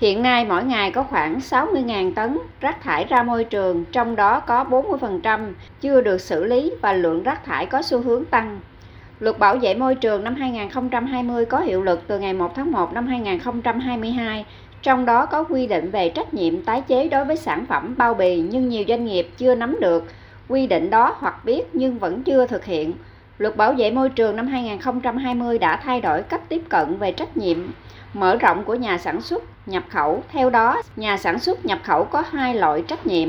Hiện nay mỗi ngày có khoảng 60.000 tấn rác thải ra môi trường, trong đó có 40% chưa được xử lý và lượng rác thải có xu hướng tăng. Luật Bảo vệ Môi trường năm 2020 có hiệu lực từ ngày 1 tháng 1 năm 2022, trong đó có quy định về trách nhiệm tái chế đối với sản phẩm bao bì, nhưng nhiều doanh nghiệp chưa nắm được quy định đó hoặc biết nhưng vẫn chưa thực hiện. Luật Bảo vệ Môi trường năm 2020 đã thay đổi cách tiếp cận về trách nhiệm mở rộng của nhà sản xuất, nhập khẩu. Theo đó, nhà sản xuất, nhập khẩu có hai loại trách nhiệm.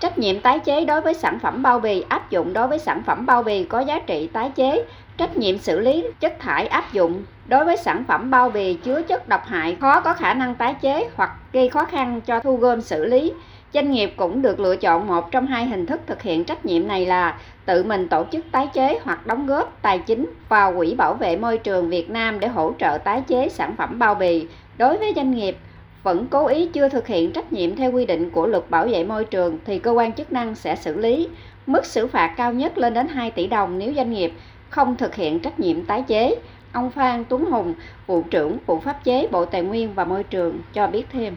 Trách nhiệm tái chế đối với sản phẩm bao bì áp dụng đối với sản phẩm bao bì có giá trị tái chế. Trách nhiệm xử lý chất thải áp dụng đối với sản phẩm bao bì chứa chất độc hại khó có khả năng tái chế hoặc gây khó khăn cho thu gom xử lý. Doanh nghiệp cũng được lựa chọn một trong hai hình thức thực hiện trách nhiệm này là tự mình tổ chức tái chế hoặc đóng góp tài chính vào Quỹ Bảo vệ Môi trường Việt Nam để hỗ trợ tái chế sản phẩm bao bì. Đối với doanh nghiệp vẫn cố ý chưa thực hiện trách nhiệm theo quy định của Luật Bảo vệ Môi trường thì cơ quan chức năng sẽ xử lý, mức xử phạt cao nhất lên đến 2 tỷ đồng nếu doanh nghiệp không thực hiện trách nhiệm tái chế. Ông Phan Tuấn Hùng, Vụ trưởng Vụ Pháp chế Bộ Tài nguyên và Môi trường cho biết thêm.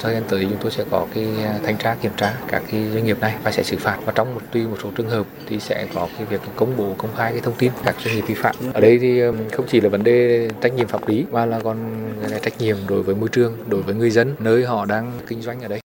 Thời gian tới chúng tôi sẽ có cái thanh tra kiểm tra các cái doanh nghiệp này và sẽ xử phạt, và trong một số trường hợp thì sẽ có cái việc công bố công khai cái thông tin các doanh nghiệp vi phạm. Ở đây thì không chỉ là vấn đề trách nhiệm pháp lý mà là còn trách nhiệm đối với môi trường, đối với người dân nơi họ đang kinh doanh ở đây.